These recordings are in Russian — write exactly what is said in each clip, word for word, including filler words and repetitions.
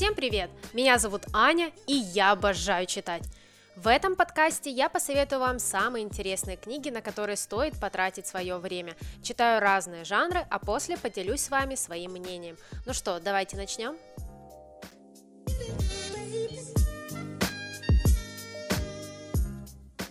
Всем привет! Меня зовут Аня, и я обожаю читать. В этом подкасте я посоветую вам самые интересные книги, на которые стоит потратить свое время. Читаю разные жанры, а после поделюсь с вами своим мнением. Ну что, давайте начнем?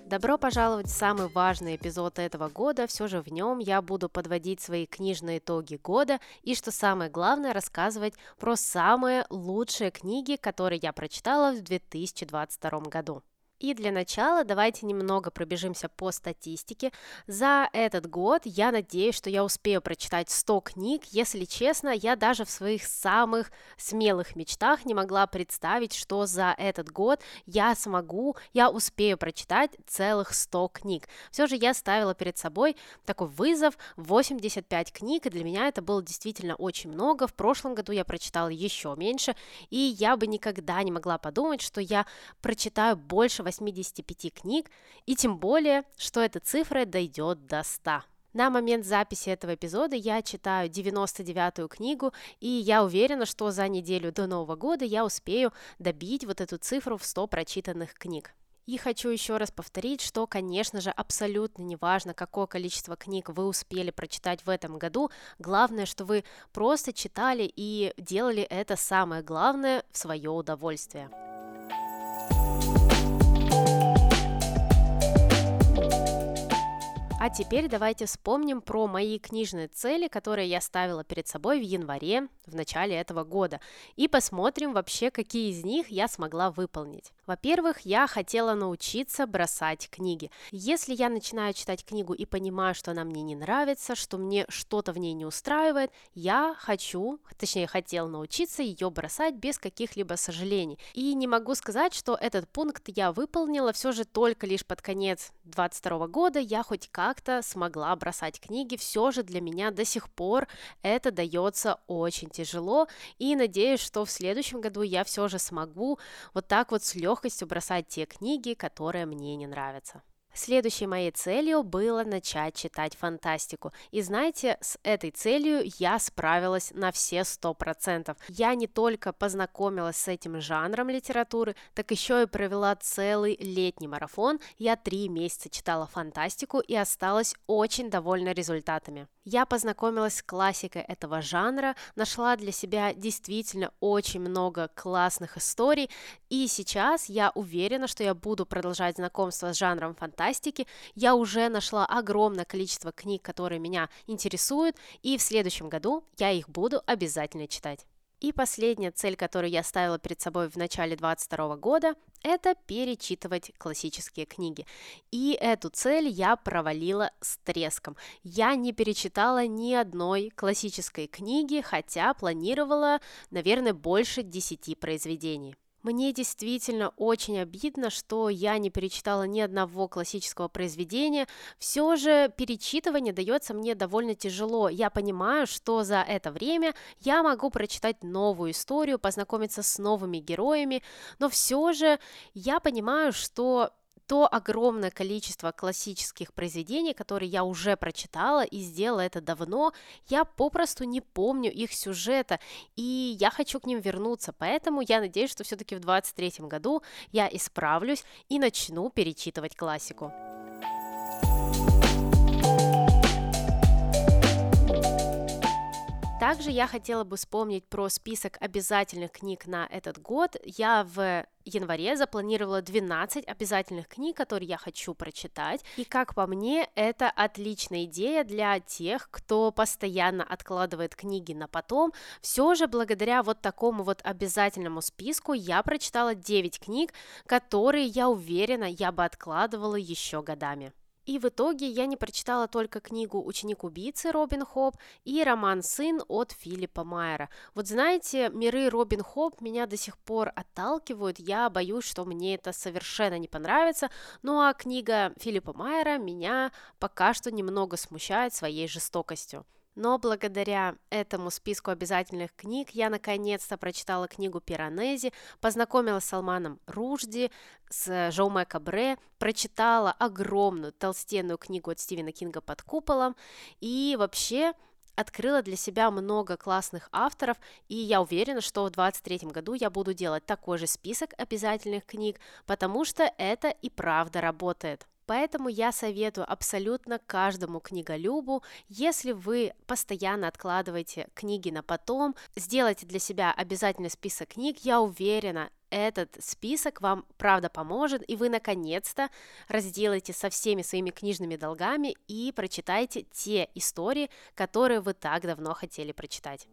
Добро пожаловать в самый важный эпизод этого года, все же в нем я буду подводить свои книжные итоги года и, что самое главное, рассказывать про самые лучшие книги, которые я прочитала в две тысячи двадцать втором году. И для начала давайте немного пробежимся по статистике. За этот год я надеюсь, что я успею прочитать сто книг. Если честно, я даже в своих самых смелых мечтах не могла представить, что за этот год я смогу, я успею прочитать целых сто книг. Все же я ставила перед собой такой вызов, восемьдесят пять книг, и для меня это было действительно очень много. В прошлом году я прочитала еще меньше, и я бы никогда не могла подумать, что я прочитаю больше восемьдесят пять книг, и тем более, что эта цифра дойдет до ста. На момент записи этого эпизода я читаю девяносто девятую книгу, и я уверена, что за неделю до Нового года я успею добить вот эту цифру в сто прочитанных книг. И хочу еще раз повторить, что, конечно же, абсолютно не важно, какое количество книг вы успели прочитать в этом году, главное, что вы просто читали и делали это самое главное в свое удовольствие. А теперь давайте вспомним про мои книжные цели, которые я ставила перед собой в январе, в начале этого года, и посмотрим вообще, какие из них я смогла выполнить. Во-первых, я хотела научиться бросать книги. Если я начинаю читать книгу и понимаю, что она мне не нравится, что мне что-то в ней не устраивает, я хочу, точнее, хотела научиться ее бросать без каких-либо сожалений. И не могу сказать, что этот пункт я выполнила, все же только лишь под конец двадцать второго года я хоть как как-то смогла бросать книги, все же для меня до сих пор это дается очень тяжело, и надеюсь, что в следующем году я все же смогу вот так вот с легкостью бросать те книги, которые мне не нравятся. Следующей моей целью было начать читать фантастику. И знаете, с этой целью я справилась на все сто процентов. Я не только познакомилась с этим жанром литературы, так еще и провела целый летний марафон. Я три месяца читала фантастику и осталась очень довольна результатами. Я познакомилась с классикой этого жанра, нашла для себя действительно очень много классных историй, и сейчас я уверена, что я буду продолжать знакомство с жанром фантастики. Я уже нашла огромное количество книг, которые меня интересуют, и в следующем году я их буду обязательно читать. И последняя цель, которую я ставила перед собой в начале двадцать второго года, это перечитывать классические книги. И эту цель я провалила с треском. Я не перечитала ни одной классической книги, хотя планировала, наверное, больше десяти произведений. Мне действительно очень обидно, что я не перечитала ни одного классического произведения. Все же перечитывание дается мне довольно тяжело. Я понимаю, что за это время я могу прочитать новую историю, познакомиться с новыми героями, но все же я понимаю, что то огромное количество классических произведений, которые я уже прочитала и сделала это давно, я попросту не помню их сюжета, и я хочу к ним вернуться, поэтому я надеюсь, что все-таки в двадцать третьем году я исправлюсь и начну перечитывать классику. Также я хотела бы вспомнить про список обязательных книг на этот год. Я в январе запланировала двенадцать обязательных книг, которые я хочу прочитать. И, как по мне, это отличная идея для тех, кто постоянно откладывает книги на потом. Все же, благодаря вот такому вот обязательному списку, я прочитала девять книг, которые, я уверена, я бы откладывала еще годами. И в итоге я не прочитала только книгу «Ученик убийцы» Робин Хобб и роман «Сын» от Филиппа Майера. Вот знаете, миры Робин Хобб меня до сих пор отталкивают, я боюсь, что мне это совершенно не понравится, ну а книга Филиппа Майера меня пока что немного смущает своей жестокостью. Но благодаря этому списку обязательных книг я наконец-то прочитала книгу Пиранези, познакомилась с Салманом Рушди, с Жоуме Кабре, прочитала огромную толстенную книгу от Стивена Кинга «Под куполом», и вообще открыла для себя много классных авторов, и я уверена, что в двадцать третьем году я буду делать такой же список обязательных книг, потому что это и правда работает. Поэтому я советую абсолютно каждому книголюбу, если вы постоянно откладываете книги на потом, сделайте для себя обязательный список книг, я уверена, этот список вам правда поможет, и вы наконец-то разделаете со всеми своими книжными долгами и прочитаете те истории, которые вы так давно хотели прочитать.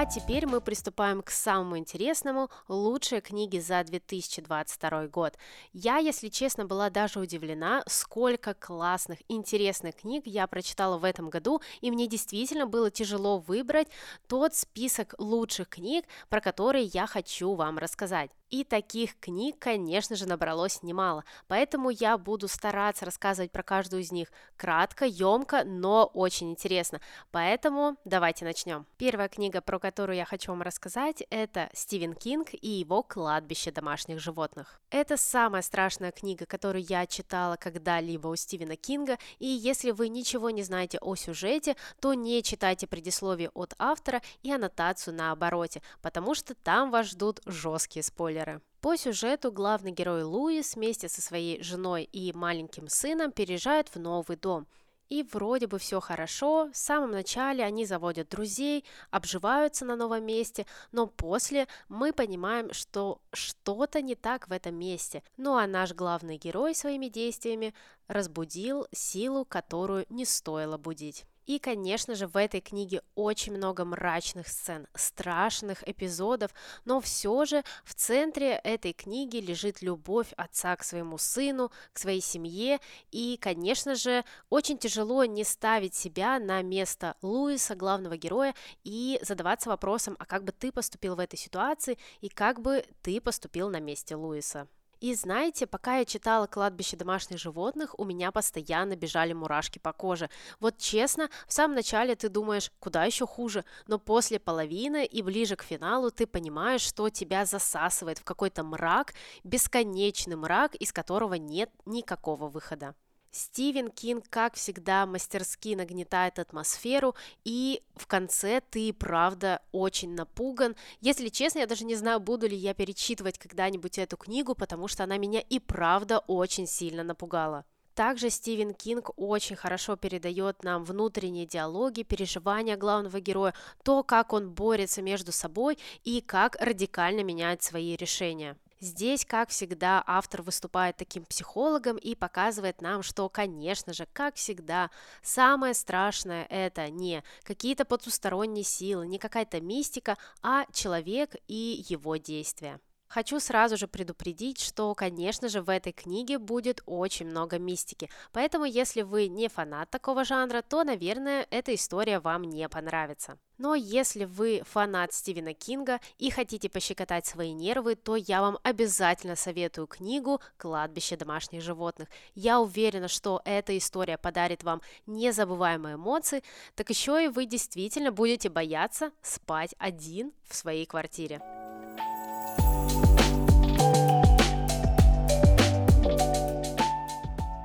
А теперь мы приступаем к самому интересному – лучшие книги за две тысячи двадцать второй год. Я, если честно, была даже удивлена, сколько классных, интересных книг я прочитала в этом году, и мне действительно было тяжело выбрать тот список лучших книг, про которые я хочу вам рассказать. И таких книг, конечно же, набралось немало, поэтому я буду стараться рассказывать про каждую из них кратко, емко, но очень интересно. Поэтому давайте начнем. Первая книга, про которую я хочу вам рассказать, это Стивен Кинг и его «Кладбище домашних животных». Это самая страшная книга, которую я читала когда-либо у Стивена Кинга, и если вы ничего не знаете о сюжете, то не читайте предисловие от автора и аннотацию на обороте, потому что там вас ждут жесткие спойлеры. По сюжету главный герой Луис вместе со своей женой и маленьким сыном переезжает в новый дом. И вроде бы все хорошо, в самом начале они заводят друзей, обживаются на новом месте, но после мы понимаем, что что-то не так в этом месте. Ну а наш главный герой своими действиями разбудил силу, которую не стоило будить. И, конечно же, в этой книге очень много мрачных сцен, страшных эпизодов, но все же в центре этой книги лежит любовь отца к своему сыну, к своей семье, и, конечно же, очень тяжело не ставить себя на место Луиса, главного героя, и задаваться вопросом, а как бы ты поступил в этой ситуации, и как бы ты поступил на месте Луиса. И знаете, пока я читала «Кладбище домашних животных», у меня постоянно бежали мурашки по коже. Вот честно, в самом начале ты думаешь, куда еще хуже, но после половины и ближе к финалу ты понимаешь, что тебя засасывает в какой-то мрак, бесконечный мрак, из которого нет никакого выхода. Стивен Кинг, как всегда, мастерски нагнетает атмосферу, и в конце ты, правда, очень напуган. Если честно, я даже не знаю, буду ли я перечитывать когда-нибудь эту книгу, потому что она меня и правда очень сильно напугала. Также Стивен Кинг очень хорошо передает нам внутренние диалоги, переживания главного героя, то, как он борется между собой и как радикально меняет свои решения. Здесь, как всегда, автор выступает таким психологом и показывает нам, что, конечно же, как всегда, самое страшное – это не какие-то потусторонние силы, не какая-то мистика, а человек и его действия. Хочу сразу же предупредить, что, конечно же, в этой книге будет очень много мистики, поэтому если вы не фанат такого жанра, то, наверное, эта история вам не понравится. Но если вы фанат Стивена Кинга и хотите пощекотать свои нервы, то я вам обязательно советую книгу «Кладбище домашних животных». Я уверена, что эта история подарит вам незабываемые эмоции, так еще и вы действительно будете бояться спать один в своей квартире.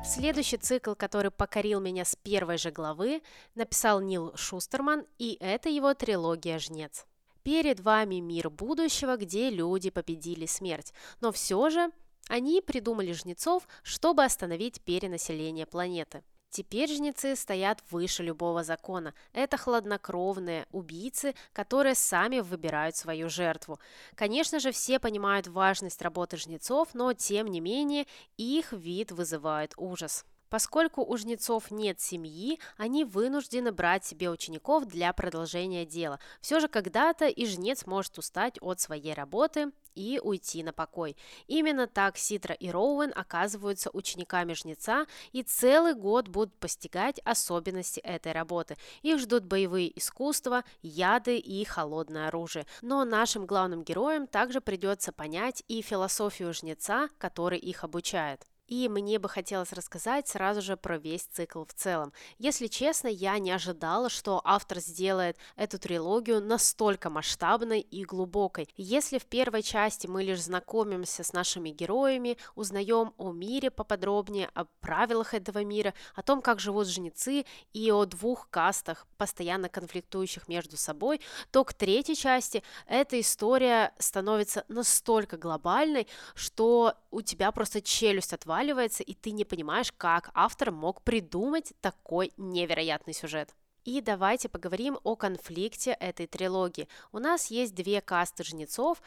Следующий цикл, который покорил меня с первой же главы, написал Нил Шустерман, и это его трилогия «Жнец». Перед вами мир будущего, где люди победили смерть, но все же они придумали жнецов, чтобы остановить перенаселение планеты. Теперь жнецы стоят выше любого закона. Это хладнокровные убийцы, которые сами выбирают свою жертву. Конечно же, все понимают важность работы жнецов, но тем не менее их вид вызывает ужас. Поскольку у жнецов нет семьи, они вынуждены брать себе учеников для продолжения дела. Все же когда-то и жнец может устать от своей работы и уйти на покой. Именно так Ситра и Роуэн оказываются учениками жнеца и целый год будут постигать особенности этой работы. Их ждут боевые искусства, яды и холодное оружие. Но нашим главным героям также придется понять и философию жнеца, который их обучает. и мне бы хотелось рассказать сразу же про весь цикл в целом. Если честно, я не ожидала, что автор сделает эту трилогию настолько масштабной и глубокой. Если в первой части мы лишь знакомимся с нашими героями, узнаем о мире поподробнее, о правилах этого мира, о том, как живут жнецы, и о двух кастах, постоянно конфликтующих между собой, то к третьей части эта история становится настолько глобальной, что у тебя просто челюсть отваливается, и ты не понимаешь, как автор мог придумать такой невероятный сюжет. И давайте поговорим о конфликте этой трилогии. У нас есть две касты жнецов,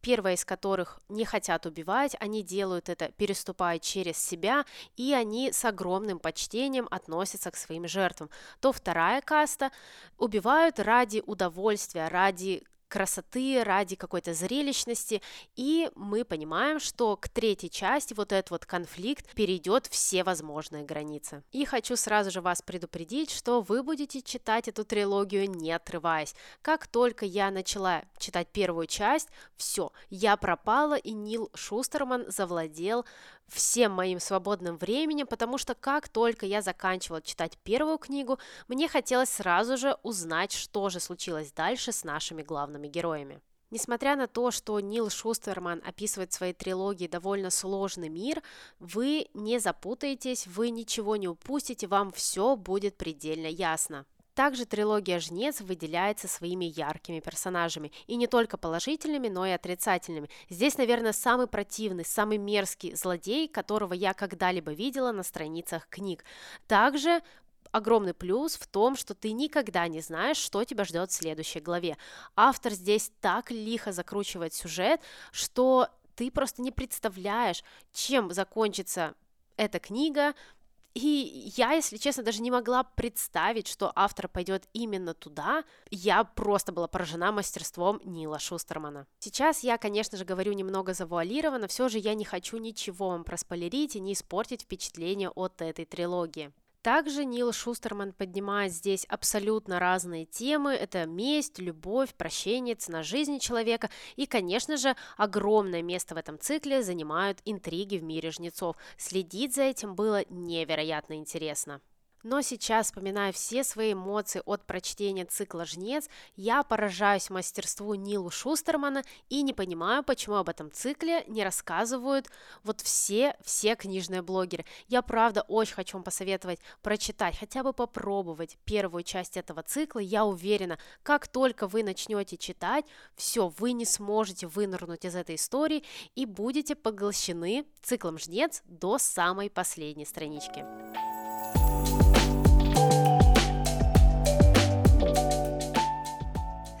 первая из которых не хотят убивать, они делают это, переступая через себя, и они с огромным почтением относятся к своим жертвам. То вторая каста убивают ради удовольствия, ради красоты, ради какой-то зрелищности, и мы понимаем, что к третьей части вот этот вот конфликт перейдет все возможные границы. И хочу сразу же вас предупредить, что вы будете читать эту трилогию не отрываясь. Как только я начала читать первую часть, все, я пропала, и Нил Шустерман завладел всем моим свободным временем, потому что как только я заканчивала читать первую книгу, мне хотелось сразу же узнать, что же случилось дальше с нашими главными героями. Несмотря на то, что Нил Шустерман описывает в своей трилогии довольно сложный мир, вы не запутаетесь, вы ничего не упустите, вам все будет предельно ясно. Также трилогия «Жнец» выделяется своими яркими персонажами, и не только положительными, но и отрицательными. Здесь, наверное, самый противный, самый мерзкий злодей, которого я когда-либо видела на страницах книг. Также огромный плюс в том, что ты никогда не знаешь, что тебя ждет в следующей главе. Автор здесь так лихо закручивает сюжет, что ты просто не представляешь, чем закончится эта книга. И я, если честно, даже не могла представить, что автор пойдет именно туда. Я просто была поражена мастерством Нила Шустермана. Сейчас я, конечно же, говорю немного завуалированно, все же я не хочу ничего вам проспойлерить и не испортить впечатление от этой трилогии. Также Нил Шустерман поднимает здесь абсолютно разные темы. Это месть, любовь, прощение, цена жизни человека. И, конечно же, огромное место в этом цикле занимают интриги в мире жнецов. Следить за этим было невероятно интересно. Но сейчас, вспоминая все свои эмоции от прочтения цикла «Жнец», я поражаюсь мастерству Нила Шустермана и не понимаю, почему об этом цикле не рассказывают вот все, все книжные блогеры. Я, правда, очень хочу вам посоветовать прочитать, хотя бы попробовать первую часть этого цикла. Я уверена, как только вы начнете читать, все, вы не сможете вынырнуть из этой истории и будете поглощены циклом «Жнец» до самой последней странички.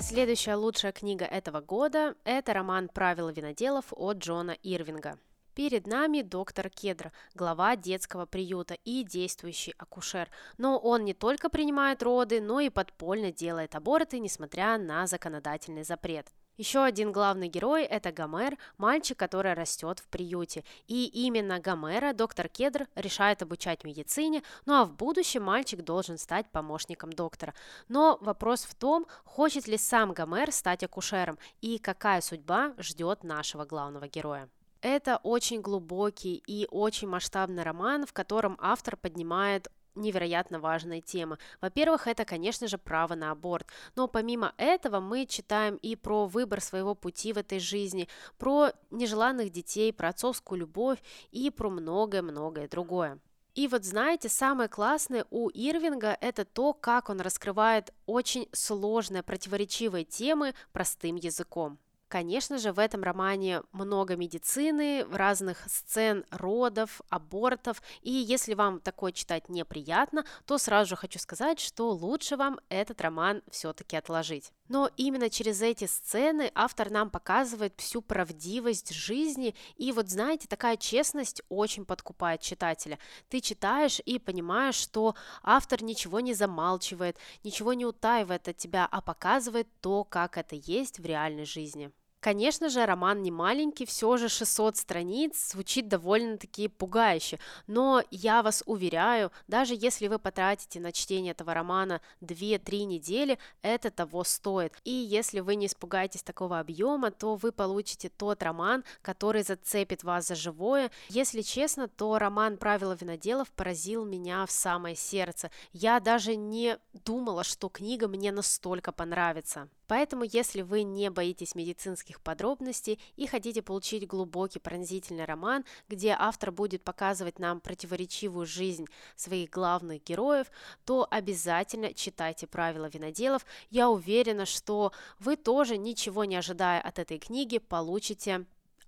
Следующая лучшая книга этого года – это роман «Правила виноделов» от Джона Ирвинга. Перед нами доктор Кедра, глава детского приюта и действующий акушер. Но он не только принимает роды, но и подпольно делает аборты, несмотря на законодательный запрет. Еще один главный герой – это Гомер, мальчик, который растет в приюте. И именно Гомера доктор Кедр решает обучать медицине, ну а в будущем мальчик должен стать помощником доктора. Но вопрос в том, хочет ли сам Гомер стать акушером и какая судьба ждет нашего главного героя. Это очень глубокий и очень масштабный роман, в котором автор поднимает невероятно важные темы. Во-первых, это, конечно же, право на аборт. Но помимо этого мы читаем и про выбор своего пути в этой жизни, про нежеланных детей, про отцовскую любовь и про многое-многое другое. И вот знаете, самое классное у Ирвинга – это то, как он раскрывает очень сложные, противоречивые темы простым языком. Конечно же, в этом романе много медицины, разных сцен родов, абортов, и если вам такое читать неприятно, то сразу же хочу сказать, что лучше вам этот роман все-таки отложить. Но именно через эти сцены автор нам показывает всю правдивость жизни, и вот знаете, такая честность очень подкупает читателя. Ты читаешь и понимаешь, что автор ничего не замалчивает, ничего не утаивает от тебя, а показывает то, как это есть в реальной жизни. Конечно же, роман не маленький, все же шестьсот страниц, звучит довольно-таки пугающе, но я вас уверяю, даже если вы потратите на чтение этого романа две-три недели, это того стоит. И если вы не испугаетесь такого объема, то вы получите тот роман, который зацепит вас за живое. Если честно, то роман «Правила виноделов» поразил меня в самое сердце. Я даже не думала, что книга мне настолько понравится. Поэтому, если вы не боитесь медицинских подробностей и хотите получить глубокий пронзительный роман, где автор будет показывать нам противоречивую жизнь своих главных героев, то обязательно читайте «Правила виноделов». Я уверена, что вы тоже, ничего не ожидая от этой книги, получите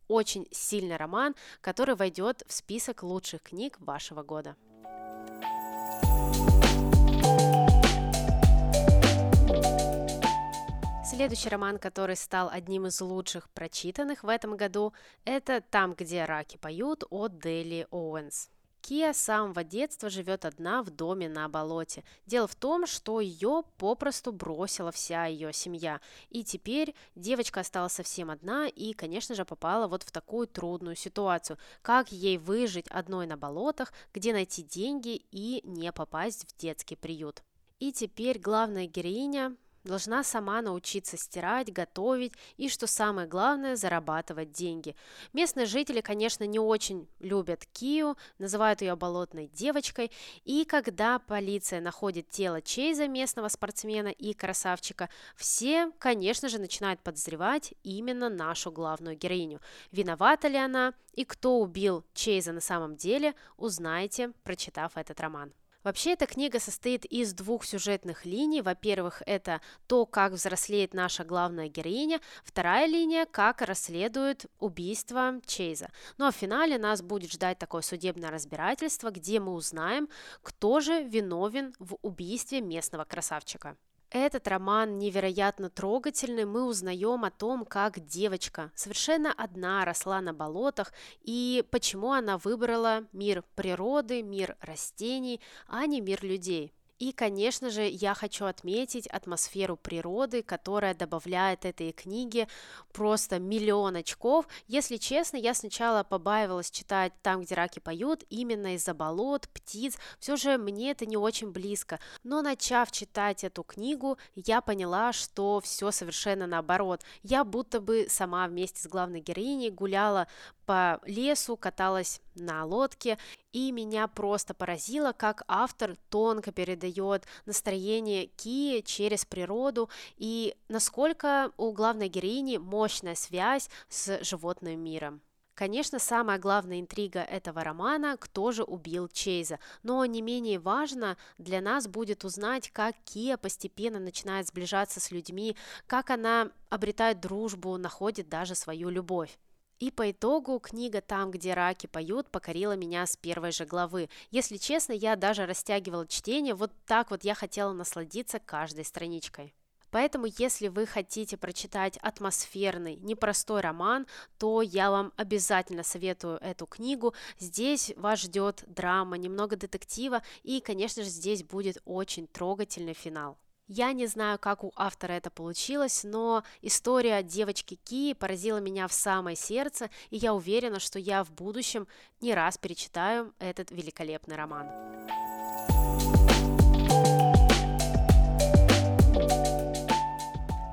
очень сильный роман, который войдет в список лучших книг вашего года. Следующий роман, который стал одним из лучших прочитанных в этом году, это «Там, где раки поют» от Дели Оуэнс. Кия с самого детства живет одна в доме на болоте. Дело в том, что ее попросту бросила вся ее семья. И теперь девочка осталась совсем одна и, конечно же, попала вот в такую трудную ситуацию. Как ей выжить одной на болотах, где найти деньги и не попасть в детский приют? И теперь главная героиня должна сама научиться стирать, готовить и, что самое главное, зарабатывать деньги. Местные жители, конечно, не очень любят Кию, называют ее болотной девочкой, и когда полиция находит тело Чейза, местного спортсмена и красавчика, все, конечно же, начинают подозревать именно нашу главную героиню. Виновата ли она и кто убил Чейза на самом деле, узнаете, прочитав этот роман. Вообще, эта книга состоит из двух сюжетных линий. Во-первых, это то, как взрослеет наша главная героиня. Вторая линия – как расследует убийство Чейза. Ну а в финале нас будет ждать такое судебное разбирательство, где мы узнаем, кто же виновен в убийстве местного красавчика. Этот роман невероятно трогательный, мы узнаем о том, как девочка совершенно одна росла на болотах и почему она выбрала мир природы, мир растений, а не мир людей. И, конечно же, я хочу отметить атмосферу природы, которая добавляет этой книге просто миллион очков. Если честно, я сначала побаивалась читать «Там, где раки поют», именно из-за болот, птиц, все же мне это не очень близко. Но, начав читать эту книгу, я поняла, что все совершенно наоборот. Я будто бы сама вместе с главной героиней гуляла по лесу, каталась на лодке, и меня просто поразило, как автор тонко передает настроение Кии через природу и насколько у главной героини мощная связь с животным миром. Конечно, самая главная интрига этого романа – кто же убил Чейза, но не менее важно для нас будет узнать, как Кия постепенно начинает сближаться с людьми, как она обретает дружбу, находит даже свою любовь. И по итогу книга «Там, где раки поют» покорила меня с первой же главы. Если честно, я даже растягивала чтение, вот так вот я хотела насладиться каждой страничкой. Поэтому, если вы хотите прочитать атмосферный, непростой роман, то я вам обязательно советую эту книгу. Здесь вас ждет драма, немного детектива и, конечно же, здесь будет очень трогательный финал. Я не знаю, как у автора это получилось, но история девочки Кии поразила меня в самое сердце, и я уверена, что я в будущем не раз перечитаю этот великолепный роман.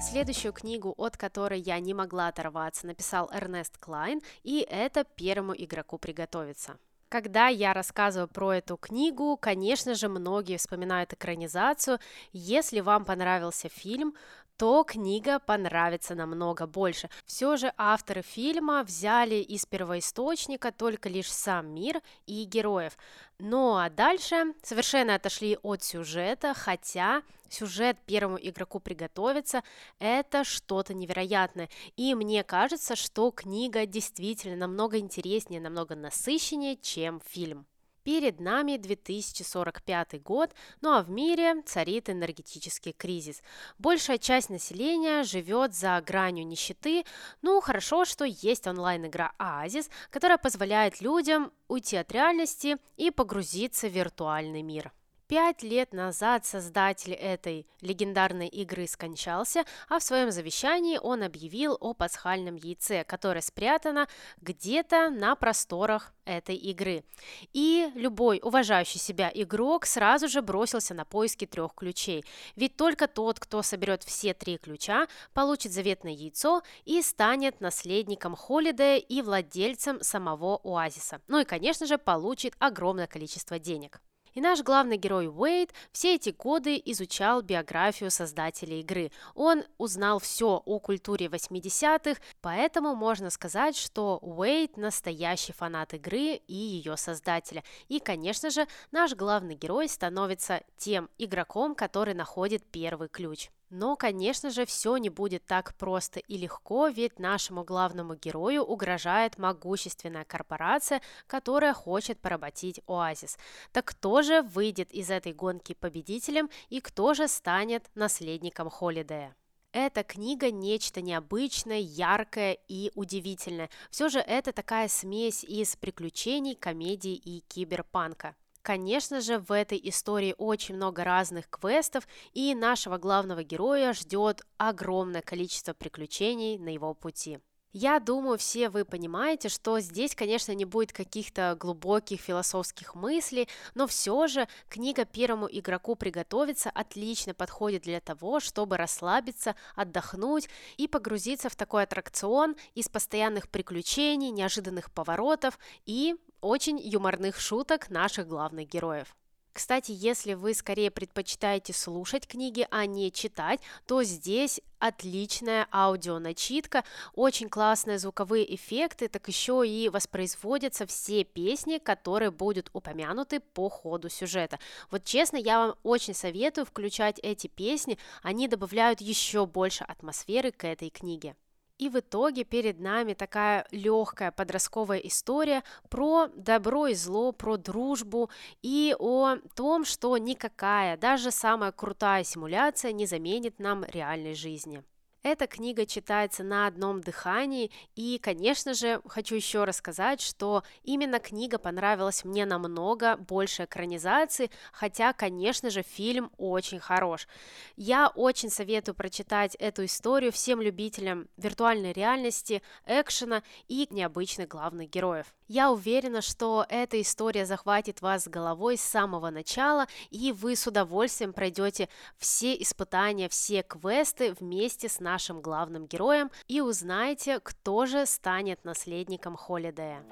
Следующую книгу, от которой я не могла оторваться, написал Эрнест Клайн, и это «Первому игроку приготовиться». Когда я рассказываю про эту книгу, конечно же, многие вспоминают экранизацию. Если вам понравился фильм, то книга понравится намного больше. Все же авторы фильма взяли из первоисточника только лишь сам мир и героев. Ну а дальше совершенно отошли от сюжета, хотя сюжет «Первому игроку приготовиться» – это что-то невероятное. И мне кажется, что книга действительно намного интереснее, намного насыщеннее, чем фильм. Перед нами две тысячи сорок пятый год, ну а в мире царит энергетический кризис. Большая часть населения живет за гранью нищеты. Ну, хорошо, что есть онлайн-игра «Оазис», которая позволяет людям уйти от реальности и погрузиться в виртуальный мир. Пять лет назад создатель этой легендарной игры скончался, а в своем завещании он объявил о пасхальном яйце, которое спрятано где-то на просторах этой игры. И любой уважающий себя игрок сразу же бросился на поиски трех ключей. Ведь только тот, кто соберет все три ключа, получит заветное яйцо и станет наследником Холидея и владельцем самого Оазиса. Ну и, конечно же, получит огромное количество денег. И наш главный герой Уэйд все эти годы изучал биографию создателя игры. Он узнал все о культуре восьмидесятых, поэтому можно сказать, что Уэйд настоящий фанат игры и ее создателя. И, конечно же, наш главный герой становится тем игроком, который находит первый ключ. Но, конечно же, все не будет так просто и легко, ведь нашему главному герою угрожает могущественная корпорация, которая хочет поработить Оазис. Так кто же выйдет из этой гонки победителем и кто же станет наследником Холидея? Эта книга нечто необычное, яркое и удивительное. Все же это такая смесь из приключений, комедии и киберпанка. Конечно же, в этой истории очень много разных квестов, и нашего главного героя ждет огромное количество приключений на его пути. Я думаю, все вы понимаете, что здесь, конечно, не будет каких-то глубоких философских мыслей, но все же книга «Первому игроку приготовиться» отлично подходит для того, чтобы расслабиться, отдохнуть и погрузиться в такой аттракцион из постоянных приключений, неожиданных поворотов и очень юморных шуток наших главных героев. Кстати, если вы скорее предпочитаете слушать книги, а не читать, то здесь отличная аудионачитка, очень классные звуковые эффекты, так еще и воспроизводятся все песни, которые будут упомянуты по ходу сюжета. Вот честно, я вам очень советую включать эти песни, они добавляют еще больше атмосферы к этой книге. И в итоге перед нами такая легкая подростковая история про добро и зло, про дружбу и о том, что никакая, даже самая крутая симуляция не заменит нам реальной жизни. Эта книга читается на одном дыхании, и, конечно же, хочу еще раз сказать, что именно книга понравилась мне намного больше экранизации, хотя, конечно же, фильм очень хорош. Я очень советую прочитать эту историю всем любителям виртуальной реальности, экшена и необычных главных героев. Я уверена, что эта история захватит вас головой с самого начала, и вы с удовольствием пройдете все испытания, все квесты вместе с нами. нашим главным героем и узнаете, кто же станет наследником Холидея.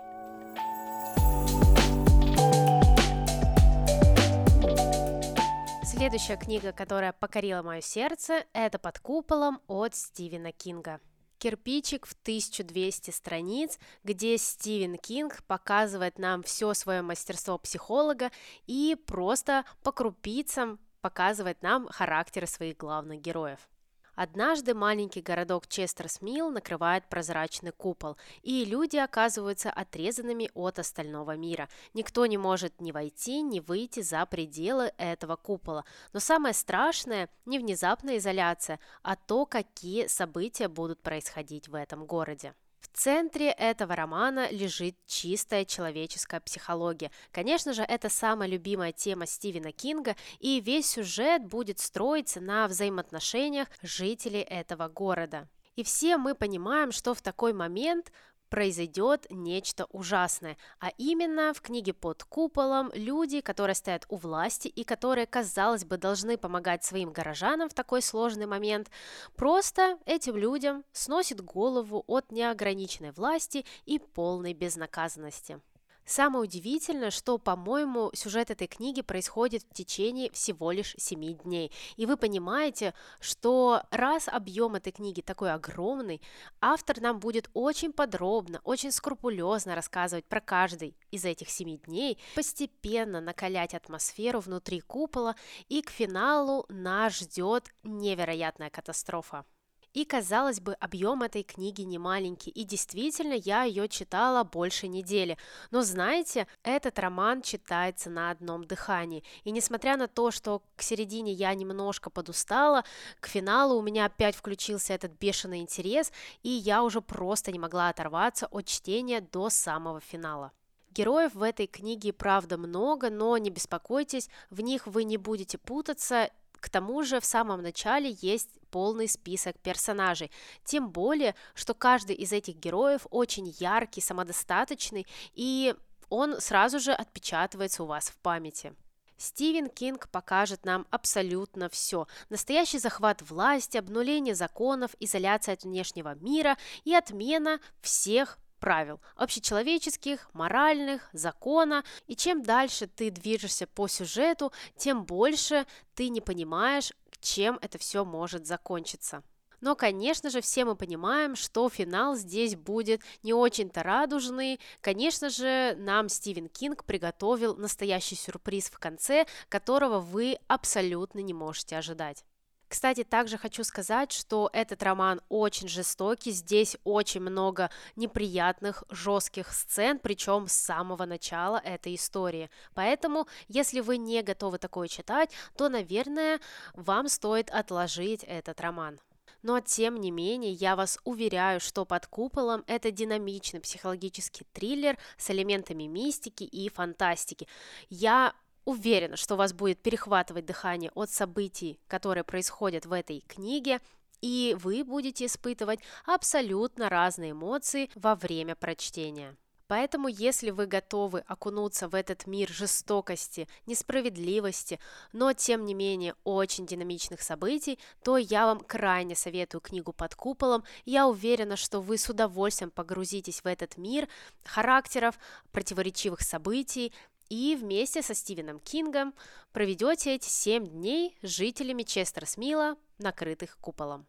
Следующая книга, которая покорила мое сердце, это «Под куполом» от Стивена Кинга. Кирпичик в тысячу двести страниц, где Стивен Кинг показывает нам все свое мастерство психолога и просто по крупицам показывает нам характеры своих главных героев. Однажды маленький городок Честерсмил накрывает прозрачный купол, и люди оказываются отрезанными от остального мира. Никто не может ни войти, ни выйти за пределы этого купола. Но самое страшное – не внезапная изоляция, а то, какие события будут происходить в этом городе. В центре этого романа лежит чистая человеческая психология. Конечно же, это самая любимая тема Стивена Кинга, и весь сюжет будет строиться на взаимоотношениях жителей этого города. И все мы понимаем, что в такой момент произойдет нечто ужасное, а именно в книге «Под куполом» люди, которые стоят у власти и которые, казалось бы, должны помогать своим горожанам в такой сложный момент, просто этим людям сносит голову от неограниченной власти и полной безнаказанности. Самое удивительное, что, по-моему, сюжет этой книги происходит в течение всего лишь семи дней. И вы понимаете, что раз объем этой книги такой огромный, автор нам будет очень подробно, очень скрупулезно рассказывать про каждый из этих семи дней, постепенно накалять атмосферу внутри купола, и к финалу нас ждет невероятная катастрофа. И, казалось бы, объем этой книги не маленький, и действительно я ее читала больше недели. Но знаете, этот роман читается на одном дыхании. И несмотря на то, что к середине я немножко подустала, к финалу у меня опять включился этот бешеный интерес, и я уже просто не могла оторваться от чтения до самого финала. героев в этой книге, правда, много, но не беспокойтесь, в них вы не будете путаться. К тому же в самом начале есть полный список персонажей, тем более, что каждый из этих героев очень яркий, самодостаточный, и он сразу же отпечатывается у вас в памяти. Стивен Кинг покажет нам абсолютно все. Настоящий захват власти, обнуление законов, изоляция от внешнего мира и отмена всех правил общечеловеческих, моральных, закона. И чем дальше ты движешься по сюжету, тем больше ты не понимаешь, чем это все может закончиться. Но, конечно же, все мы понимаем, что финал здесь будет не очень-то радужный. Конечно же, нам Стивен Кинг приготовил настоящий сюрприз в конце, которого вы абсолютно не можете ожидать. Кстати, также хочу сказать, что этот роман очень жестокий, здесь очень много неприятных, жестких сцен, причем с самого начала этой истории. Поэтому, если вы не готовы такое читать, то, наверное, вам стоит отложить этот роман. Но, тем не менее, я вас уверяю, что «Под куполом» — это динамичный психологический триллер с элементами мистики и фантастики. Я уверена, что вас будет перехватывать дыхание от событий, которые происходят в этой книге, и вы будете испытывать абсолютно разные эмоции во время прочтения. Поэтому, если вы готовы окунуться в этот мир жестокости, несправедливости, но тем не менее очень динамичных событий, то я вам крайне советую книгу «Под куполом». Я уверена, что вы с удовольствием погрузитесь в этот мир характеров, противоречивых событий, и вместе со Стивеном Кингом проведете эти семь дней с жителями Честерсмила, накрытых куполом.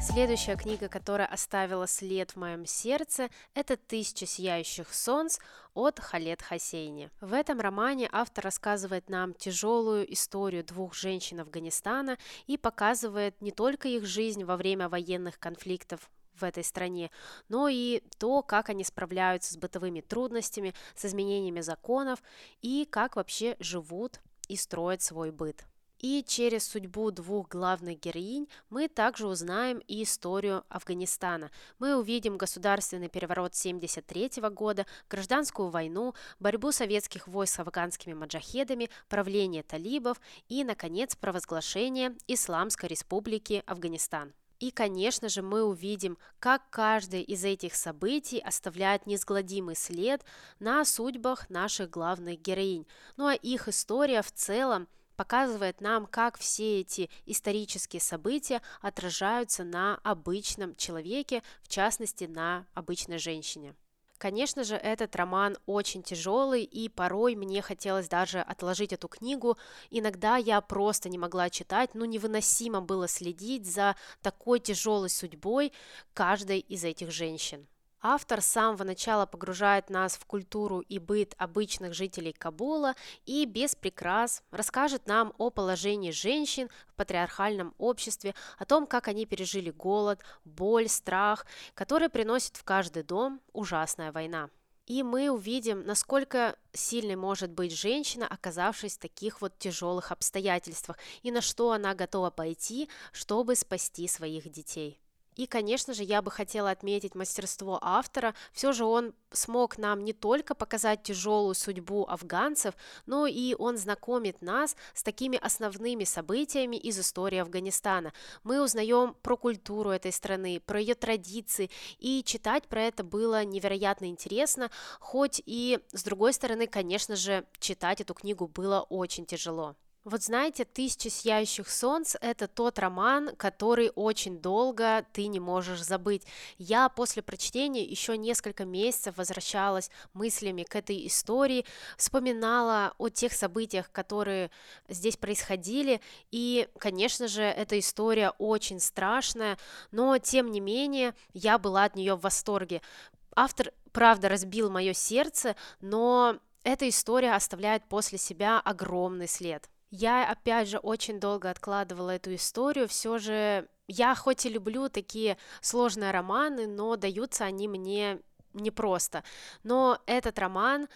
Следующая книга, которая оставила след в моем сердце, это «Тысяча сияющих солнц» от Халед Хоссейни. В этом романе автор рассказывает нам тяжелую историю двух женщин Афганистана и показывает не только их жизнь во время военных конфликтов в этой стране, но и то, как они справляются с бытовыми трудностями, с изменениями законов и как вообще живут и строят свой быт. И через судьбу двух главных героинь мы также узнаем и историю Афганистана. Мы увидим государственный переворот семьдесят третьего года, гражданскую войну, борьбу советских войск с афганскими маджахедами, правление талибов и, наконец, провозглашение Исламской Республики Афганистан. И, конечно же, мы увидим, как каждое из этих событий оставляет неизгладимый след на судьбах наших главных героинь. Ну а их история в целом показывает нам, как все эти исторические события отражаются на обычном человеке, в частности, на обычной женщине. Конечно же, этот роман очень тяжелый, и порой мне хотелось даже отложить эту книгу. Иногда я просто не могла читать, ну невыносимо было следить за такой тяжелой судьбой каждой из этих женщин. Автор с самого начала погружает нас в культуру и быт обычных жителей Кабула и без прикрас расскажет нам о положении женщин в патриархальном обществе, о том, как они пережили голод, боль, страх, который приносит в каждый дом ужасная война. И мы увидим, насколько сильной может быть женщина, оказавшись в таких вот тяжелых обстоятельствах, и на что она готова пойти, чтобы спасти своих детей. И, конечно же, я бы хотела отметить мастерство автора. Все же он смог нам не только показать тяжелую судьбу афганцев, но и он знакомит нас с такими основными событиями из истории Афганистана. Мы узнаем про культуру этой страны, про ее традиции, и читать про это было невероятно интересно, хоть и, с другой стороны, конечно же, читать эту книгу было очень тяжело. Вот знаете, «Тысяча сияющих солнц» — это тот роман, который очень долго ты не можешь забыть. Я после прочтения еще несколько месяцев возвращалась мыслями к этой истории, вспоминала о тех событиях, которые здесь происходили, и, конечно же, эта история очень страшная, но, тем не менее, я была от нее в восторге. Автор, правда, разбил мое сердце, но эта история оставляет после себя огромный след. Я, опять же, очень долго откладывала эту историю, все же я хоть и люблю такие сложные романы, но даются они мне непросто, но этот роман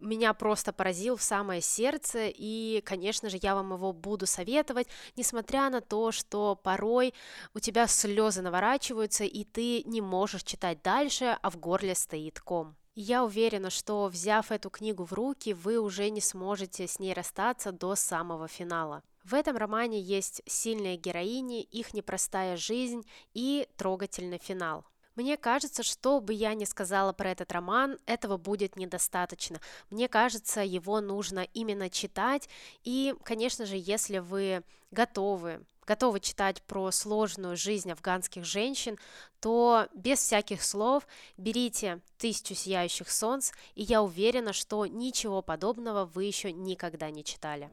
меня просто поразил в самое сердце, и, конечно же, я вам его буду советовать, несмотря на то, что порой у тебя слезы наворачиваются, и ты не можешь читать дальше, а в горле стоит ком. Я уверена, что, взяв эту книгу в руки, вы уже не сможете с ней расстаться до самого финала. В этом романе есть сильные героини, их непростая жизнь и трогательный финал. Мне кажется, что бы я ни сказала про этот роман, этого будет недостаточно. Мне кажется, его нужно именно читать, и, конечно же, если вы готовы, готовы читать про сложную жизнь афганских женщин, то без всяких слов берите «Тысячу сияющих солнц», и я уверена, что ничего подобного вы еще никогда не читали.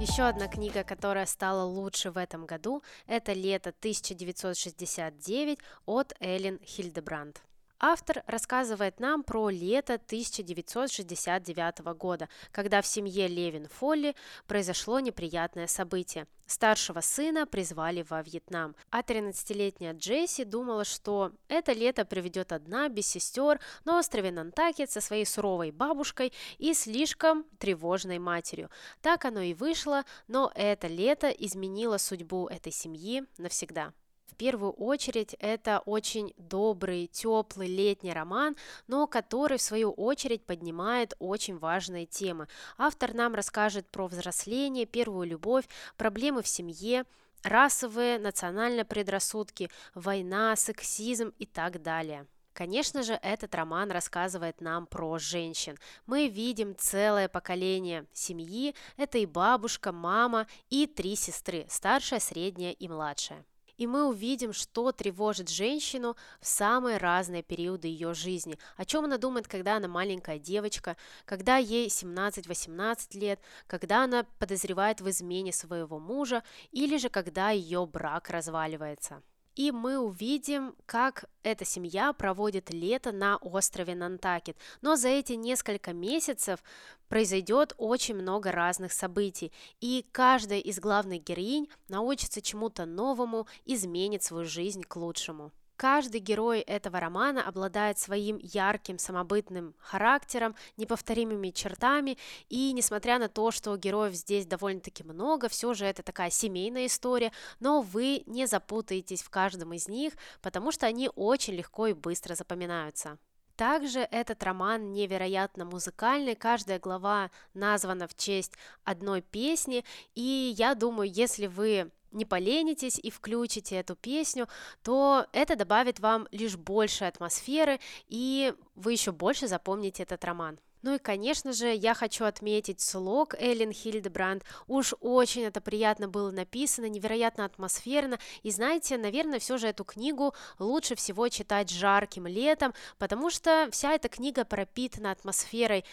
Еще одна книга, которая стала лучше в этом году, это «Лето тысяча девятьсот шестьдесят девять» от Элин Хильдебранд. Автор рассказывает нам про лето тысяча девятьсот шестьдесят девятого года, когда в семье Левин-Фолли произошло неприятное событие. Старшего сына призвали во Вьетнам, а тринадцатилетняя Джесси думала, что это лето проведет одна, без сестер, на острове Нантакет со своей суровой бабушкой и слишком тревожной матерью. Так оно и вышло, но это лето изменило судьбу этой семьи навсегда. В первую очередь, это очень добрый, теплый летний роман, но который, в свою очередь, поднимает очень важные темы. Автор нам расскажет про взросление, первую любовь, проблемы в семье, расовые, национальные предрассудки, война, сексизм и так далее. Конечно же, этот роман рассказывает нам про женщин. Мы видим целое поколение семьи, это и бабушка, мама, и три сестры, старшая, средняя и младшая. И мы увидим, что тревожит женщину в самые разные периоды ее жизни. О чем она думает, когда она маленькая девочка, когда ей семнадцать-восемнадцать лет, когда она подозревает в измене своего мужа, или же когда ее брак разваливается. И мы увидим, как эта семья проводит лето на острове Нантакет. Но за эти несколько месяцев произойдет очень много разных событий, и каждая из главных героинь научится чему-то новому, изменит свою жизнь к лучшему. Каждый герой этого романа обладает своим ярким, самобытным характером, неповторимыми чертами, и несмотря на то, что героев здесь довольно-таки много, все же это такая семейная история, но вы не запутаетесь в каждом из них, потому что они очень легко и быстро запоминаются. Также этот роман невероятно музыкальный, каждая глава названа в честь одной песни, и я думаю, если вы не поленитесь и включите эту песню, то это добавит вам лишь больше атмосферы, и вы еще больше запомните этот роман. Ну и, конечно же, я хочу отметить слог Элин Хильдебранд. Уж очень это приятно было написано, невероятно атмосферно. И знаете, наверное, все же эту книгу лучше всего читать жарким летом, потому что вся эта книга пропитана атмосферой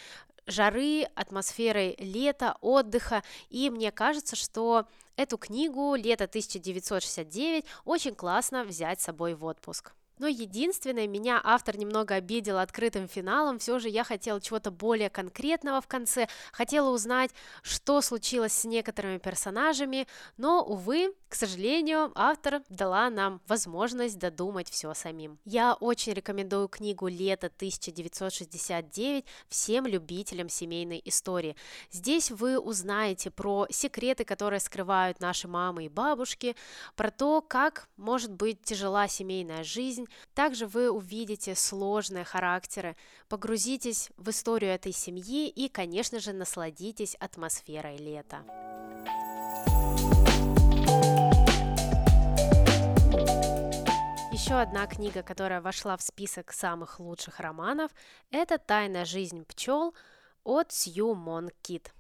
жары, атмосферой лета, отдыха. И мне кажется, что эту книгу «Лето тысяча девятьсот шестьдесят девять» очень классно взять с собой в отпуск. Но единственное, меня автор немного обидел открытым финалом, все же я хотела чего-то более конкретного в конце, хотела узнать, что случилось с некоторыми персонажами, но, увы, к сожалению, автор дала нам возможность додумать все самим. Я очень рекомендую книгу «Лето тысяча девятьсот шестьдесят девять» всем любителям семейной истории. Здесь вы узнаете про секреты, которые скрывают наши мамы и бабушки, про то, как может быть тяжела семейная жизнь. Также вы увидите сложные характеры, погрузитесь в историю этой семьи и, конечно же, насладитесь атмосферой лета. Еще одна книга, которая вошла в список самых лучших романов, это «Тайная жизнь пчел» от Сью Монк Кидд.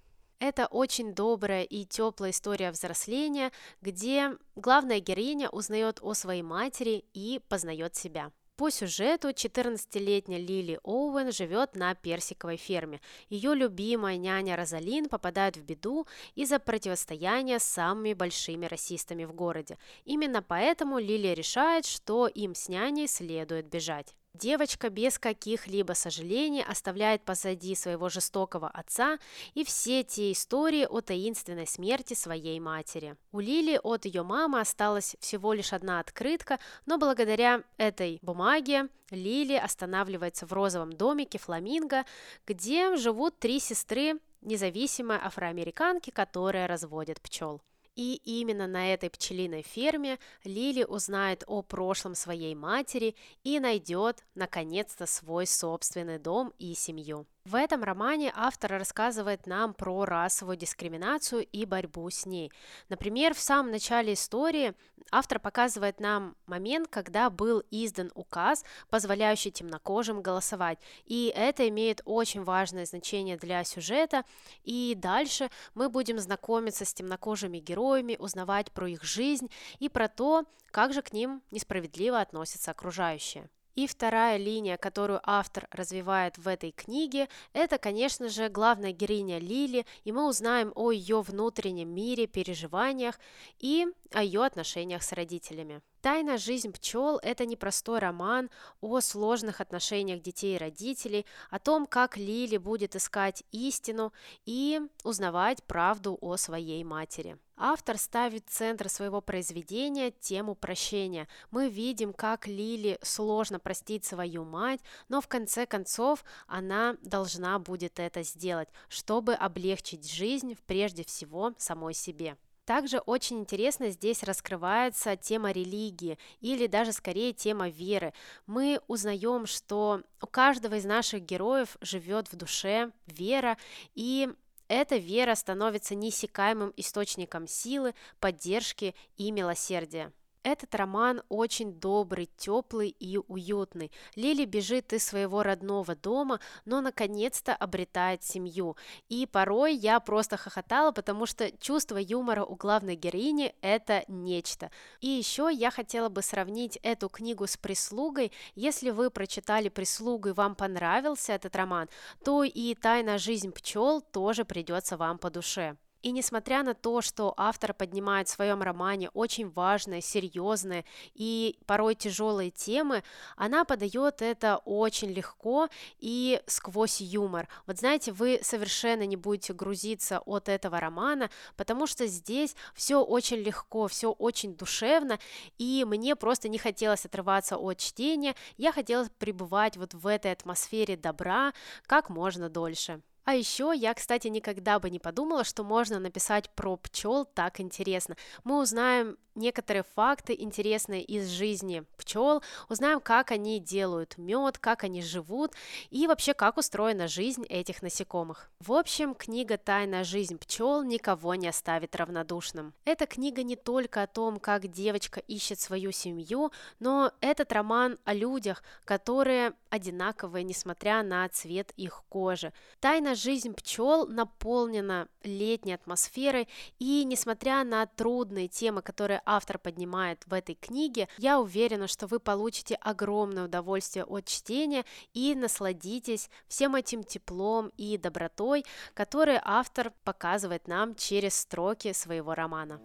Это очень добрая и теплая история взросления, где главная героиня узнает о своей матери и познает себя. По сюжету четырнадцатилетняя Лили Оуэн живет на персиковой ферме. Ее любимая няня Розалин попадает в беду из-за противостояния с самыми большими расистами в городе. Именно поэтому Лили решает, что им с няней следует бежать. Девочка без каких-либо сожалений оставляет позади своего жестокого отца и все те истории о таинственной смерти своей матери. У Лили от ее мамы осталась всего лишь одна открытка, но благодаря этой бумаге Лили останавливается в розовом домике «Фламинго», где живут три сестры, независимые афроамериканки, которые разводят пчел. И именно на этой пчелиной ферме Лили узнает о прошлом своей матери и найдет, наконец-то, свой собственный дом и семью. В этом романе автор рассказывает нам про расовую дискриминацию и борьбу с ней. Например, в самом начале истории автор показывает нам момент, когда был издан указ, позволяющий темнокожим голосовать. И это имеет очень важное значение для сюжета. И дальше мы будем знакомиться с темнокожими героями, узнавать про их жизнь и про то, как же к ним несправедливо относятся окружающие. И вторая линия, которую автор развивает в этой книге, это, конечно же, главная героиня Лили, и мы узнаем о ее внутреннем мире, переживаниях и о ее отношениях с родителями. «Тайная жизнь пчел» — это непростой роман о сложных отношениях детей и родителей, о том, как Лили будет искать истину и узнавать правду о своей матери. Автор ставит в центр своего произведения тему прощения. Мы видим, как Лили сложно простить свою мать, но в конце концов она должна будет это сделать, чтобы облегчить жизнь прежде всего самой себе. Также очень интересно здесь раскрывается тема религии, или даже скорее тема веры. Мы узнаем, что у каждого из наших героев живет в душе вера, и эта вера становится неиссякаемым источником силы, поддержки и милосердия. Этот роман очень добрый, теплый и уютный. Лили бежит из своего родного дома, но наконец-то обретает семью. И порой я просто хохотала, потому что чувство юмора у главной героини – это нечто. И еще я хотела бы сравнить эту книгу с «Прислугой». Если вы прочитали «Прислугу» и вам понравился этот роман, то и «Тайная жизнь пчел» тоже придется вам по душе. И несмотря на то, что автор поднимает в своем романе очень важные, серьезные и порой тяжелые темы, она подает это очень легко и сквозь юмор. Вот знаете, вы совершенно не будете грузиться от этого романа, потому что здесь все очень легко, все очень душевно, и мне просто не хотелось отрываться от чтения, я хотела пребывать вот в этой атмосфере добра как можно дольше. А еще я, кстати, никогда бы не подумала, что можно написать про пчел так интересно. Мы узнаем некоторые факты интересные из жизни пчел, узнаем, как они делают мед, как они живут и вообще, как устроена жизнь этих насекомых. В общем, книга «Тайная жизнь пчел» никого не оставит равнодушным. Эта книга не только о том, как девочка ищет свою семью, но этот роман о людях, которые одинаковые, несмотря на цвет их кожи. «Тайная жизнь пчел» наполнена летней атмосферой, и несмотря на трудные темы, которые автор поднимает в этой книге, я уверена, что вы получите огромное удовольствие от чтения и насладитесь всем этим теплом и добротой, которые автор показывает нам через строки своего романа.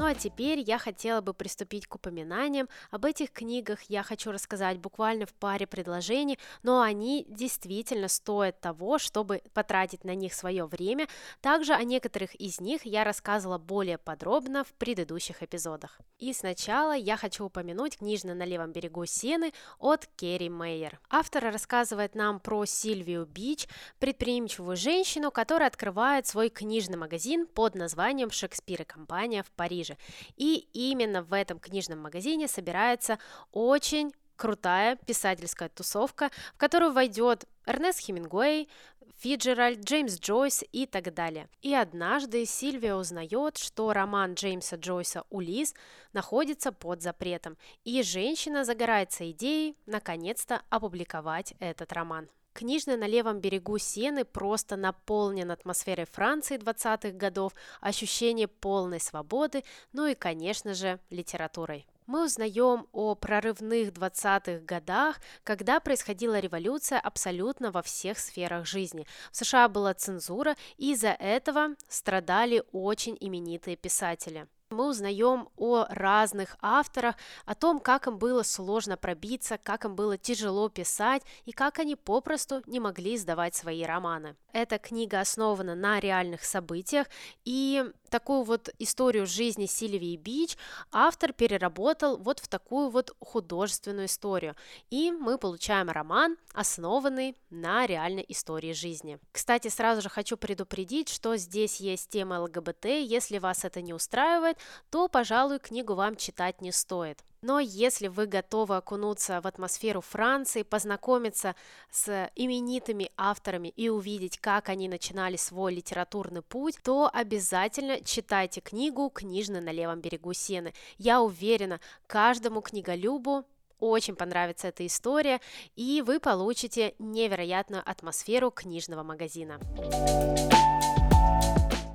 Ну а теперь я хотела бы приступить к упоминаниям. Об этих книгах я хочу рассказать буквально в паре предложений, но они действительно стоят того, чтобы потратить на них свое время. Также о некоторых из них я рассказывала более подробно в предыдущих эпизодах. И сначала я хочу упомянуть «Книжный на левом берегу Сены» от Керри Мейер. Автор рассказывает нам про Сильвию Бич, предприимчивую женщину, которая открывает свой книжный магазин под названием «Шекспир и компания» в Париже. И именно в этом книжном магазине собирается очень крутая писательская тусовка, в которую войдет Эрнест Хемингуэй, Фицджеральд, Джеймс Джойс и так далее. И однажды Сильвия узнает, что роман Джеймса Джойса «Улисс» находится под запретом, и женщина загорается идеей наконец-то опубликовать этот роман. «Книжная на левом берегу Сены» просто наполнена атмосферой Франции двадцатых годов, ощущением полной свободы, ну и, конечно же, литературой. Мы узнаем о прорывных двадцатых годах, когда происходила революция абсолютно во всех сферах жизни. В США была цензура, и из-за этого страдали очень именитые писатели. Мы узнаем о разных авторах, о том, как им было сложно пробиться, как им было тяжело писать и как они попросту не могли издавать свои романы. Эта книга основана на реальных событиях, и такую вот историю жизни Сильвии Бич автор переработал вот в такую вот художественную историю. И мы получаем роман, основанный на реальной истории жизни. Кстати, сразу же хочу предупредить, что здесь есть тема ЛГБТ. Если вас это не устраивает, то, пожалуй, книгу вам читать не стоит. Но если вы готовы окунуться в атмосферу Франции, познакомиться с именитыми авторами и увидеть, как они начинали свой литературный путь, то обязательно читайте книгу «Книжный на левом берегу Сены». Я уверена, каждому книголюбу очень понравится эта история, и вы получите невероятную атмосферу книжного магазина.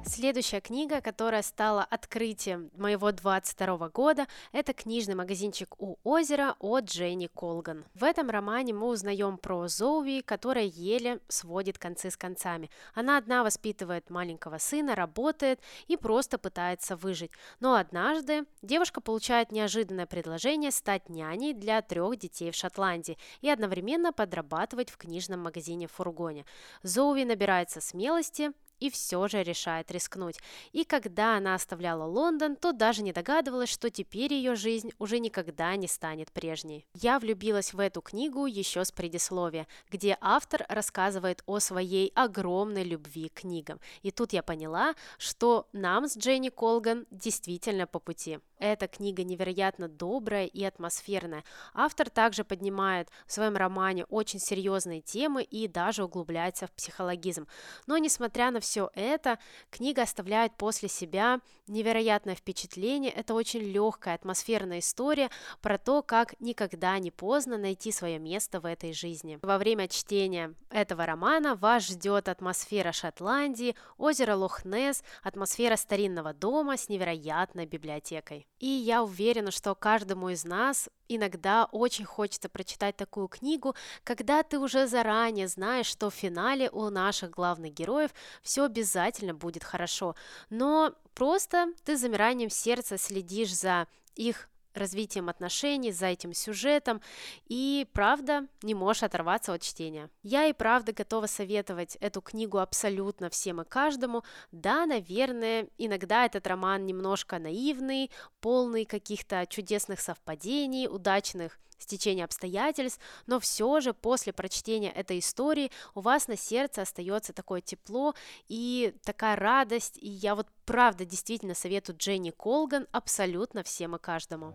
Следующая книга, которая стала открытием моего двадцать второго года, это «Книжный магазинчик у озера» от Дженни Колган. В этом романе мы узнаем про Зоуи, которая еле сводит концы с концами. Она одна воспитывает маленького сына, работает и просто пытается выжить. Но однажды девушка получает неожиданное предложение стать няней для трех детей в Шотландии и одновременно подрабатывать в книжном магазине в фургоне. Зоуи набирается смелости и все же решает рискнуть. И когда она оставляла Лондон, то даже не догадывалась, что теперь ее жизнь уже никогда не станет прежней. Я влюбилась в эту книгу еще с предисловия, где автор рассказывает о своей огромной любви к книгам. И тут я поняла, что нам с Дженни Колган действительно по пути. Эта книга невероятно добрая и атмосферная. Автор также поднимает в своем романе очень серьезные темы и даже углубляется в психологизм. Но несмотря на все это, книга оставляет после себя невероятное впечатление. Это очень легкая атмосферная история про то, как никогда не поздно найти свое место в этой жизни. Во время чтения этого романа вас ждет атмосфера Шотландии, озеро Лох-Несс, атмосфера старинного дома с невероятной библиотекой. И я уверена, что каждому из нас иногда очень хочется прочитать такую книгу, когда ты уже заранее знаешь, что в финале у наших главных героев все обязательно будет хорошо. Но просто ты замиранием сердца следишь за их развитием отношений, за этим сюжетом и, правда, не можешь оторваться от чтения. Я и правда готова советовать эту книгу абсолютно всем и каждому. Да, наверное, иногда этот роман немножко наивный, полный каких-то чудесных совпадений, удачных стечения обстоятельств, но все же после прочтения этой истории у вас на сердце остается такое тепло и такая радость, и я вот правда действительно советую Дженни Колган абсолютно всем и каждому.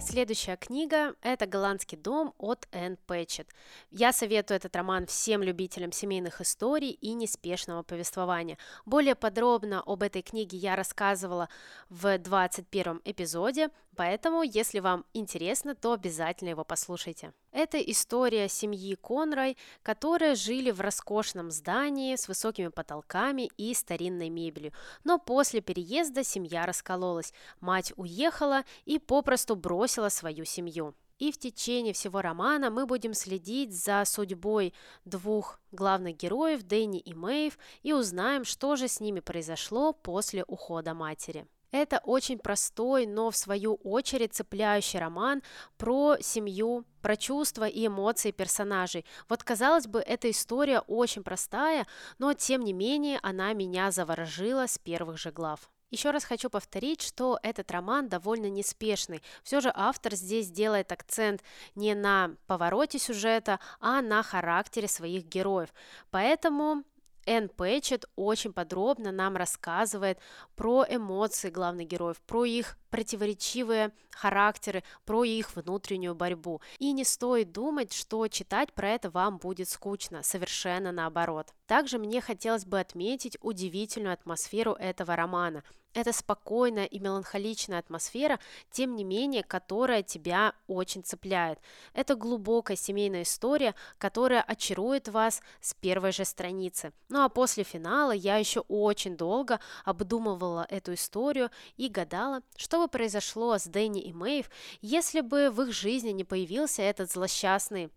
Следующая книга – это «Голландский дом» от Энн Пэтчетт. Я советую этот роман всем любителям семейных историй и неспешного повествования. Более подробно об этой книге я рассказывала в двадцать первом эпизоде, поэтому, если вам интересно, то обязательно его послушайте. Это история семьи Конрай, которые жили в роскошном здании с высокими потолками и старинной мебелью. Но после переезда семья раскололась. Мать уехала и попросту бросила свою семью. И в течение всего романа мы будем следить за судьбой двух главных героев, Дэнни и Мэйв, и узнаем, что же с ними произошло после ухода матери. Это очень простой, но в свою очередь цепляющий роман про семью, про чувства и эмоции персонажей. Вот, казалось бы, эта история очень простая, но, тем не менее, она меня заворожила с первых же глав. Еще раз хочу повторить, что этот роман довольно неспешный. Все же автор здесь делает акцент не на повороте сюжета, а на характере своих героев. Поэтому Энн Пэтчетт очень подробно нам рассказывает про эмоции главных героев, про их противоречивые характеры, про их внутреннюю борьбу. И не стоит думать, что читать про это вам будет скучно, совершенно наоборот. Также мне хотелось бы отметить удивительную атмосферу этого романа. Это спокойная и меланхоличная атмосфера, тем не менее, которая тебя очень цепляет. Это глубокая семейная история, которая очарует вас с первой же страницы. Ну а после финала я еще очень долго обдумывала эту историю и гадала, что бы произошло с Дэнни и Мэйв, если бы в их жизни не появился этот злосчастный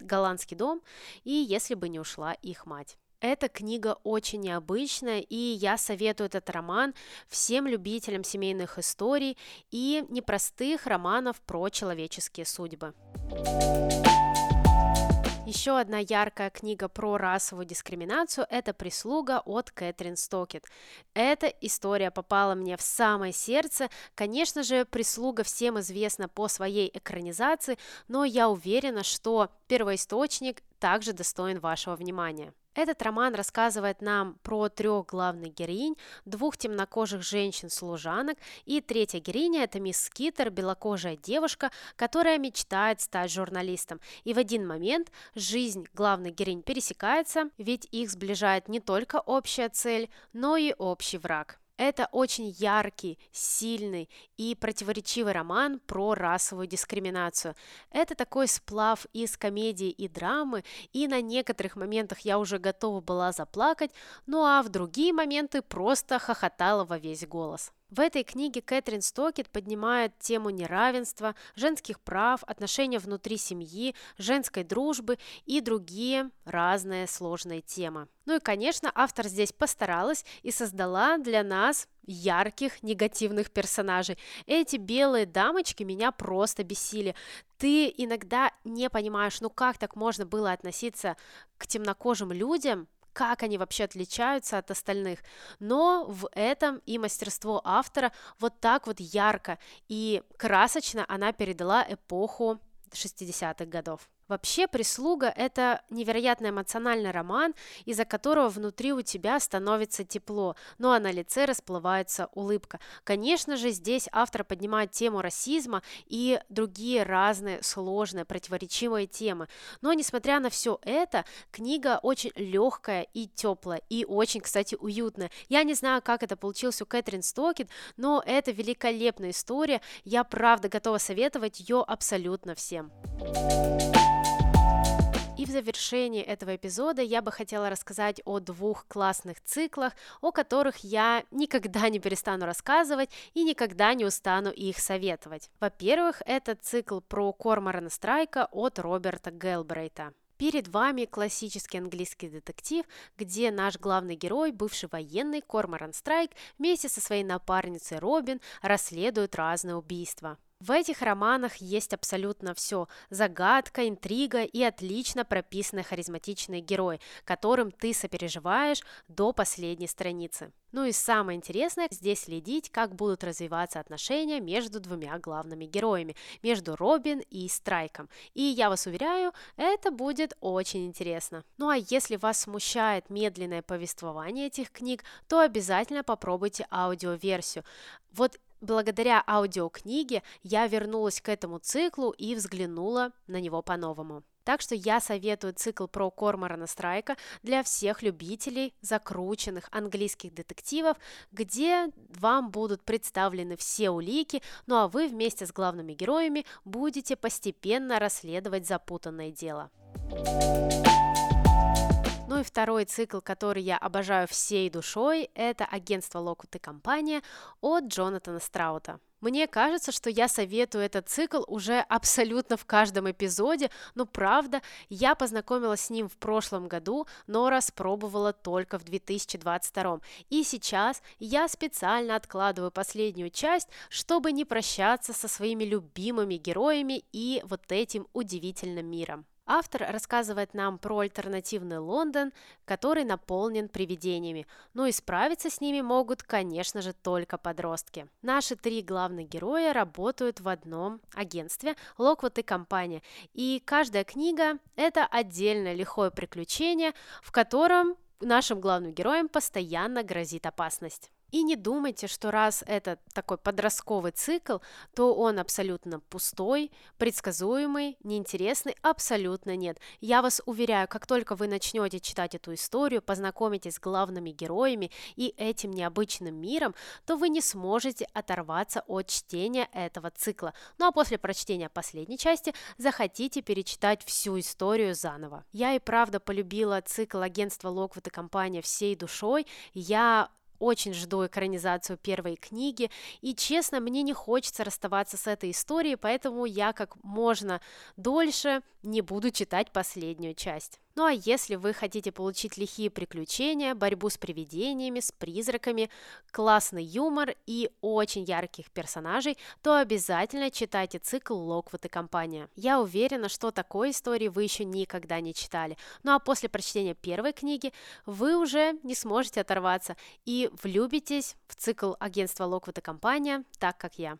голландский дом и если бы не ушла их мать. Эта книга очень необычная, и я советую этот роман всем любителям семейных историй и непростых романов про человеческие судьбы. Еще одна яркая книга про расовую дискриминацию – это «Прислуга» от Кэтрин Стокетт. Эта история попала мне в самое сердце. Конечно же, «Прислуга» всем известна по своей экранизации, но я уверена, что первоисточник также достоин вашего внимания. Этот роман рассказывает нам про трех главных героинь, двух темнокожих женщин-служанок, и третья героиня – это мисс Скиттер, белокожая девушка, которая мечтает стать журналистом. И в один момент жизнь главных героинь пересекается, ведь их сближает не только общая цель, но и общий враг. Это очень яркий, сильный и противоречивый роман про расовую дискриминацию. Это такой сплав из комедии и драмы, и на некоторых моментах я уже готова была заплакать, ну а в другие моменты просто хохотала во весь голос. В этой книге Кэтрин Стокетт поднимает тему неравенства, женских прав, отношения внутри семьи, женской дружбы и другие разные сложные темы. Ну и, конечно, автор здесь постаралась и создала для нас ярких негативных персонажей. Эти белые дамочки меня просто бесили. Ты иногда не понимаешь, ну как так можно было относиться к темнокожим людям, как они вообще отличаются от остальных, но в этом и мастерство автора. Вот так вот ярко и красочно она передала эпоху шестидесятых годов. Вообще «Прислуга» – это невероятно эмоциональный роман, из-за которого внутри у тебя становится тепло, ну а на лице расплывается улыбка. Конечно же, здесь автор поднимает тему расизма и другие разные сложные, противоречивые темы. Но, несмотря на все это, книга очень легкая и теплая, и очень, кстати, уютная. Я не знаю, как это получилось у Кэтрин Стокетт, но это великолепная история. Я, правда, готова советовать ее абсолютно всем. И в завершении этого эпизода я бы хотела рассказать о двух классных циклах, о которых я никогда не перестану рассказывать и никогда не устану их советовать. Во-первых, это цикл про Корморана Страйка от Роберта Гелбрейта. Перед вами классический английский детектив, где наш главный герой, бывший военный Корморан Страйк, вместе со своей напарницей Робин расследует разные убийства. В этих романах есть абсолютно все – загадка, интрига и отлично прописанные харизматичные герои, которым ты сопереживаешь до последней страницы. Ну и самое интересное – здесь следить, как будут развиваться отношения между двумя главными героями, между Робин и Страйком. И я вас уверяю, это будет очень интересно. Ну а если вас смущает медленное повествование этих книг, то обязательно попробуйте аудиоверсию. Вот благодаря аудиокниге я вернулась к этому циклу и взглянула на него по-новому. Так что я советую цикл про Корморана Страйка для всех любителей закрученных английских детективов, где вам будут представлены все улики, ну а вы вместе с главными героями будете постепенно расследовать запутанное дело. Ну и второй цикл, который я обожаю всей душой, это «Агентство Локвуд и компания» от Джонатана Страута. Мне кажется, что я советую этот цикл уже абсолютно в каждом эпизоде, но правда, я познакомилась с ним в прошлом году, но распробовала только в две тысячи двадцать втором. И сейчас я специально откладываю последнюю часть, чтобы не прощаться со своими любимыми героями и вот этим удивительным миром. Автор рассказывает нам про альтернативный Лондон, который наполнен привидениями, но и справиться с ними могут, конечно же, только подростки. Наши три главных героя работают в одном агентстве «Локвуд и компания», и каждая книга – это отдельное лихое приключение, в котором нашим главным героям постоянно грозит опасность. И не думайте, что раз это такой подростковый цикл, то он абсолютно пустой, предсказуемый, неинтересный, абсолютно нет. Я вас уверяю, как только вы начнете читать эту историю, познакомитесь с главными героями и этим необычным миром, то вы не сможете оторваться от чтения этого цикла. Ну а после прочтения последней части захотите перечитать всю историю заново. Я и правда полюбила цикл агентства Локвуд и компания всей душой. Я очень жду экранизацию первой книги, и, честно, мне не хочется расставаться с этой историей, поэтому я как можно дольше не буду читать последнюю часть. Ну а если вы хотите получить лихие приключения, борьбу с привидениями, с призраками, классный юмор и очень ярких персонажей, то обязательно читайте цикл «Локвуд и компания». Я уверена, что такой истории вы еще никогда не читали. Ну а после прочтения первой книги вы уже не сможете оторваться и влюбитесь в цикл агентства «Локвуд и компания», так как я.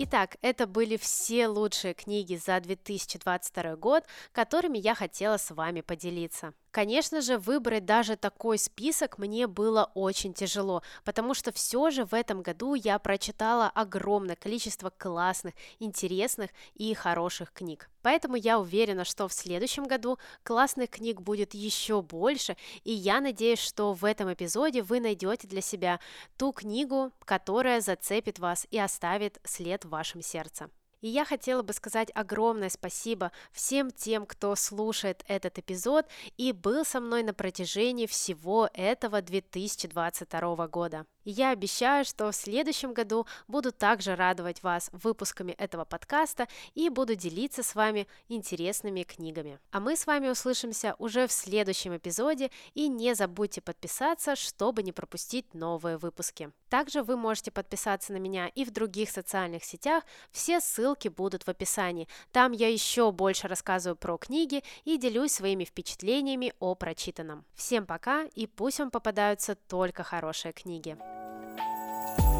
Итак, это были все лучшие книги за две тысячи двадцать второй год, которыми я хотела с вами поделиться. Конечно же, выбрать даже такой список мне было очень тяжело, потому что все же в этом году я прочитала огромное количество классных, интересных и хороших книг. Поэтому я уверена, что в следующем году классных книг будет еще больше, и я надеюсь, что в этом эпизоде вы найдете для себя ту книгу, которая зацепит вас и оставит след в вашем сердце. И я хотела бы сказать огромное спасибо всем тем, кто слушает этот эпизод и был со мной на протяжении всего этого две тысячи двадцать второго года. И я обещаю, что в следующем году буду также радовать вас выпусками этого подкаста и буду делиться с вами интересными книгами. А мы с вами услышимся уже в следующем эпизоде, и не забудьте подписаться, чтобы не пропустить новые выпуски. Также вы можете подписаться на меня и в других социальных сетях, все ссылки будут в описании. Там я еще больше рассказываю про книги и делюсь своими впечатлениями о прочитанном. Всем пока, и пусть вам попадаются только хорошие книги.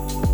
Thank you.